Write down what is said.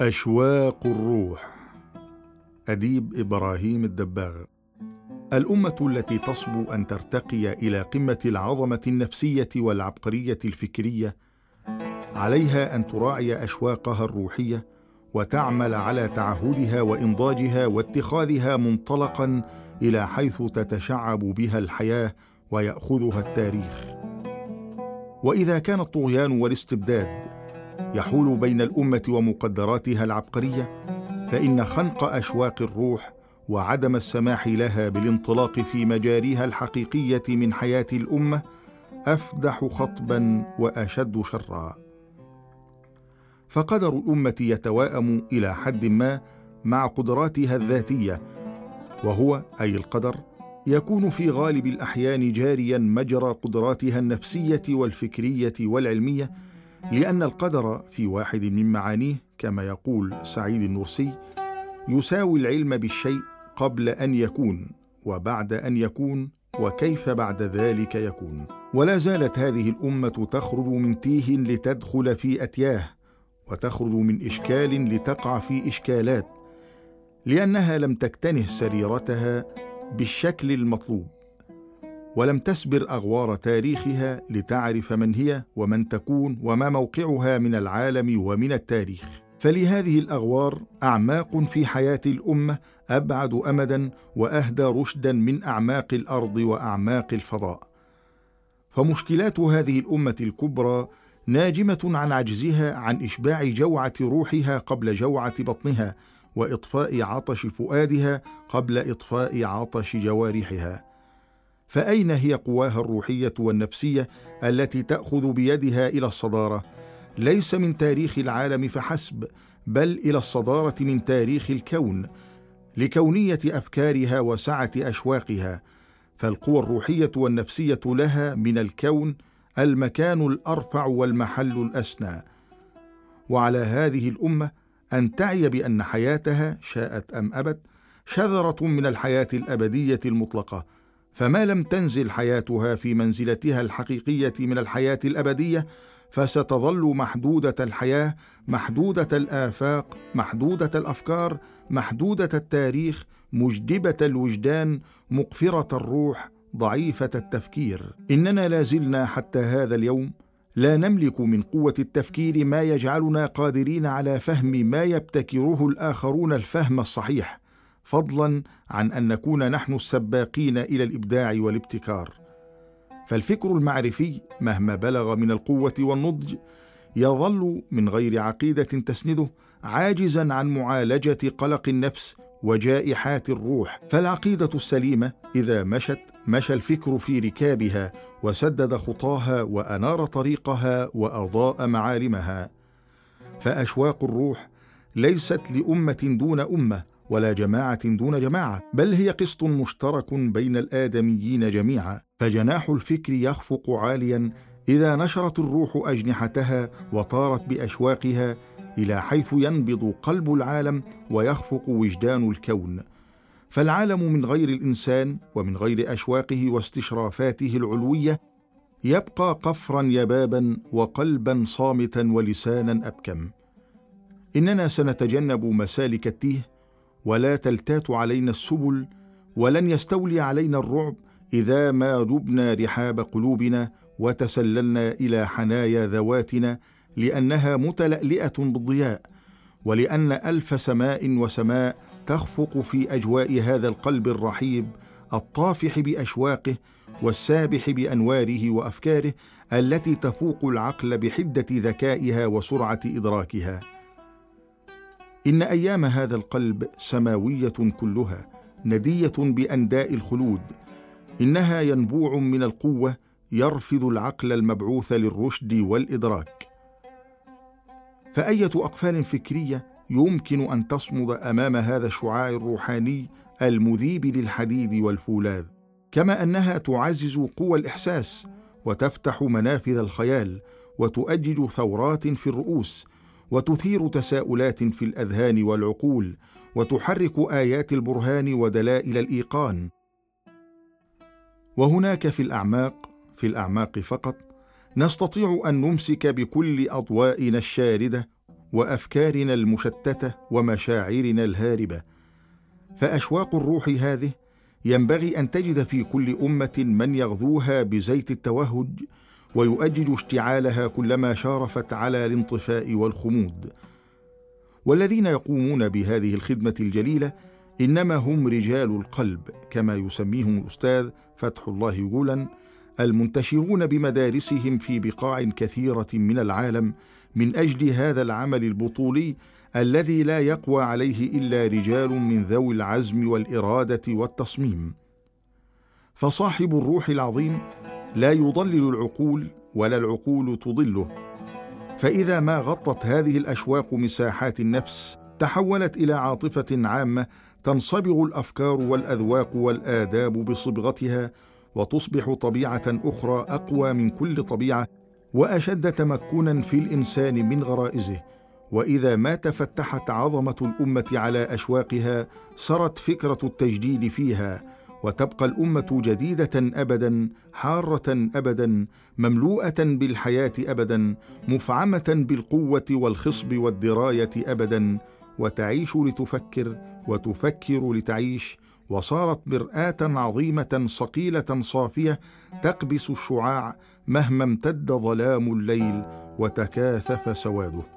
أشواق الروح، أديب إبراهيم الدباغ. الأمة التي تصبو أن ترتقي إلى قمة العظمة النفسية والعبقرية الفكرية عليها أن تراعي أشواقها الروحية وتعمل على تعهدها وإنضاجها واتخاذها منطلقاً إلى حيث تتشعب بها الحياة ويأخذها التاريخ. وإذا كان الطغيان والاستبداد يحول بين الأمة ومقدراتها العبقرية، فإن خنق أشواق الروح وعدم السماح لها بالانطلاق في مجاريها الحقيقية من حياة الأمة أفدح خطباً وأشد شراً. فقدر الأمة يتواءم إلى حد ما مع قدراتها الذاتية، وهو أي القدر يكون في غالب الأحيان جارياً مجرى قدراتها النفسية والفكرية والعلمية، لأن القدر في واحد من معانيه كما يقول سعيد النورسي يساوي العلم بالشيء قبل أن يكون وبعد أن يكون وكيف بعد ذلك يكون. ولا زالت هذه الأمة تخرج من تيه لتدخل في أتياه، وتخرج من إشكال لتقع في إشكالات، لأنها لم تكتنه سريرتها بالشكل المطلوب، ولم تسبر أغوار تاريخها لتعرف من هي ومن تكون وما موقعها من العالم ومن التاريخ. فلهذه الأغوار أعماق في حياة الأمة أبعد أمداً وأهدى رشداً من أعماق الأرض وأعماق الفضاء. فمشكلات هذه الأمة الكبرى ناجمة عن عجزها عن إشباع جوعة روحها قبل جوعة بطنها، وإطفاء عطش فؤادها قبل إطفاء عطش جوارحها. فأين هي قواها الروحية والنفسية التي تأخذ بيدها إلى الصدارة؟ ليس من تاريخ العالم فحسب، بل إلى الصدارة من تاريخ الكون، لكونية أفكارها وسعة أشواقها. فالقوى الروحية والنفسية لها من الكون المكان الأرفع والمحل الأسنى. وعلى هذه الأمة أن تعي بأن حياتها، شاءت أم أبت، شذرة من الحياة الأبدية المطلقة، فما لم تنزل حياتها في منزلتها الحقيقية من الحياة الأبدية فستظل محدودة الحياة، محدودة الآفاق، محدودة الأفكار، محدودة التاريخ، مجدبة الوجدان، مقفرة الروح، ضعيفة التفكير. إننا لازلنا حتى هذا اليوم لا نملك من قوة التفكير ما يجعلنا قادرين على فهم ما يبتكره الآخرون الفهم الصحيح، فضلاً عن أن نكون نحن السباقين إلى الإبداع والابتكار. فالفكر المعرفي مهما بلغ من القوة والنضج يظل من غير عقيدة تسنده عاجزاً عن معالجة قلق النفس وجائحات الروح. فالعقيدة السليمة إذا مشت مشى الفكر في ركابها وسدد خطاها وأنار طريقها وأضاء معالمها. فأشواق الروح ليست لأمة دون أمة ولا جماعة دون جماعة، بل هي قسط مشترك بين الآدميين جميعا. فجناح الفكر يخفق عاليا إذا نشرت الروح أجنحتها وطارت بأشواقها إلى حيث ينبض قلب العالم ويخفق وجدان الكون. فالعالم من غير الإنسان ومن غير أشواقه واستشرافاته العلوية يبقى قفراً يباباً وقلباً صامتاً ولساناً أبكم. إننا سنتجنب مسالك التيه، ولا تلتات علينا السبل، ولن يستولي علينا الرعب إذا ما ربنا رحاب قلوبنا وتسللنا إلى حنايا ذواتنا، لأنها متلألئة بالضياء، ولأن ألف سماء وسماء تخفق في أجواء هذا القلب الرحيب الطافح بأشواقه والسابح بأنواره وأفكاره التي تفوق العقل بحدة ذكائها وسرعة إدراكها. إن أيام هذا القلب سماوية كلها، ندية بأنداء الخلود. إنها ينبوع من القوة يرفض العقل المبعوث للرشد والإدراك. فأية أقفال فكرية يمكن أن تصمد أمام هذا الشعاع الروحاني المذيب للحديد والفولاذ؟ كما أنها تعزز قوى الإحساس وتفتح منافذ الخيال وتؤجج ثورات في الرؤوس وتثير تساؤلات في الأذهان والعقول وتحرك آيات البرهان ودلائل الإيقان. وهناك في الأعماق فقط نستطيع أن نمسك بكل أضوائنا الشاردة وأفكارنا المشتتة ومشاعرنا الهاربة. فأشواق الروح هذه ينبغي أن تجد في كل أمة من يغذوها بزيت التوهج ويؤجج اشتعالها كلما شارفت على الانطفاء والخمود. والذين يقومون بهذه الخدمة الجليلة إنما هم رجال القلب، كما يسميهم الأستاذ فتح الله غولن، المنتشرون بمدارسهم في بقاع كثيرة من العالم من أجل هذا العمل البطولي الذي لا يقوى عليه إلا رجال من ذوي العزم والإرادة والتصميم. فصاحب الروح العظيم لا يضلل العقول ولا العقول تضله، فإذا ما غطت هذه الأشواق مساحات النفس تحولت إلى عاطفة عامة تنصبغ الأفكار والأذواق والآداب بصبغتها، وتصبح طبيعة أخرى أقوى من كل طبيعة وأشد تمكنا في الإنسان من غرائزه. وإذا ما تفتحت عظمة الأمة على أشواقها سرت فكرة التجديد فيها، وتبقى الأمة جديدة أبدا، حارة أبدا، مملوءة بالحياة أبدا، مفعمة بالقوة والخصب والدراية أبدا، وتعيش لتفكر وتفكر لتعيش، وصارت مرآة عظيمة صقيلة صافية تقبس الشعاع مهما امتد ظلام الليل وتكاثف سواده.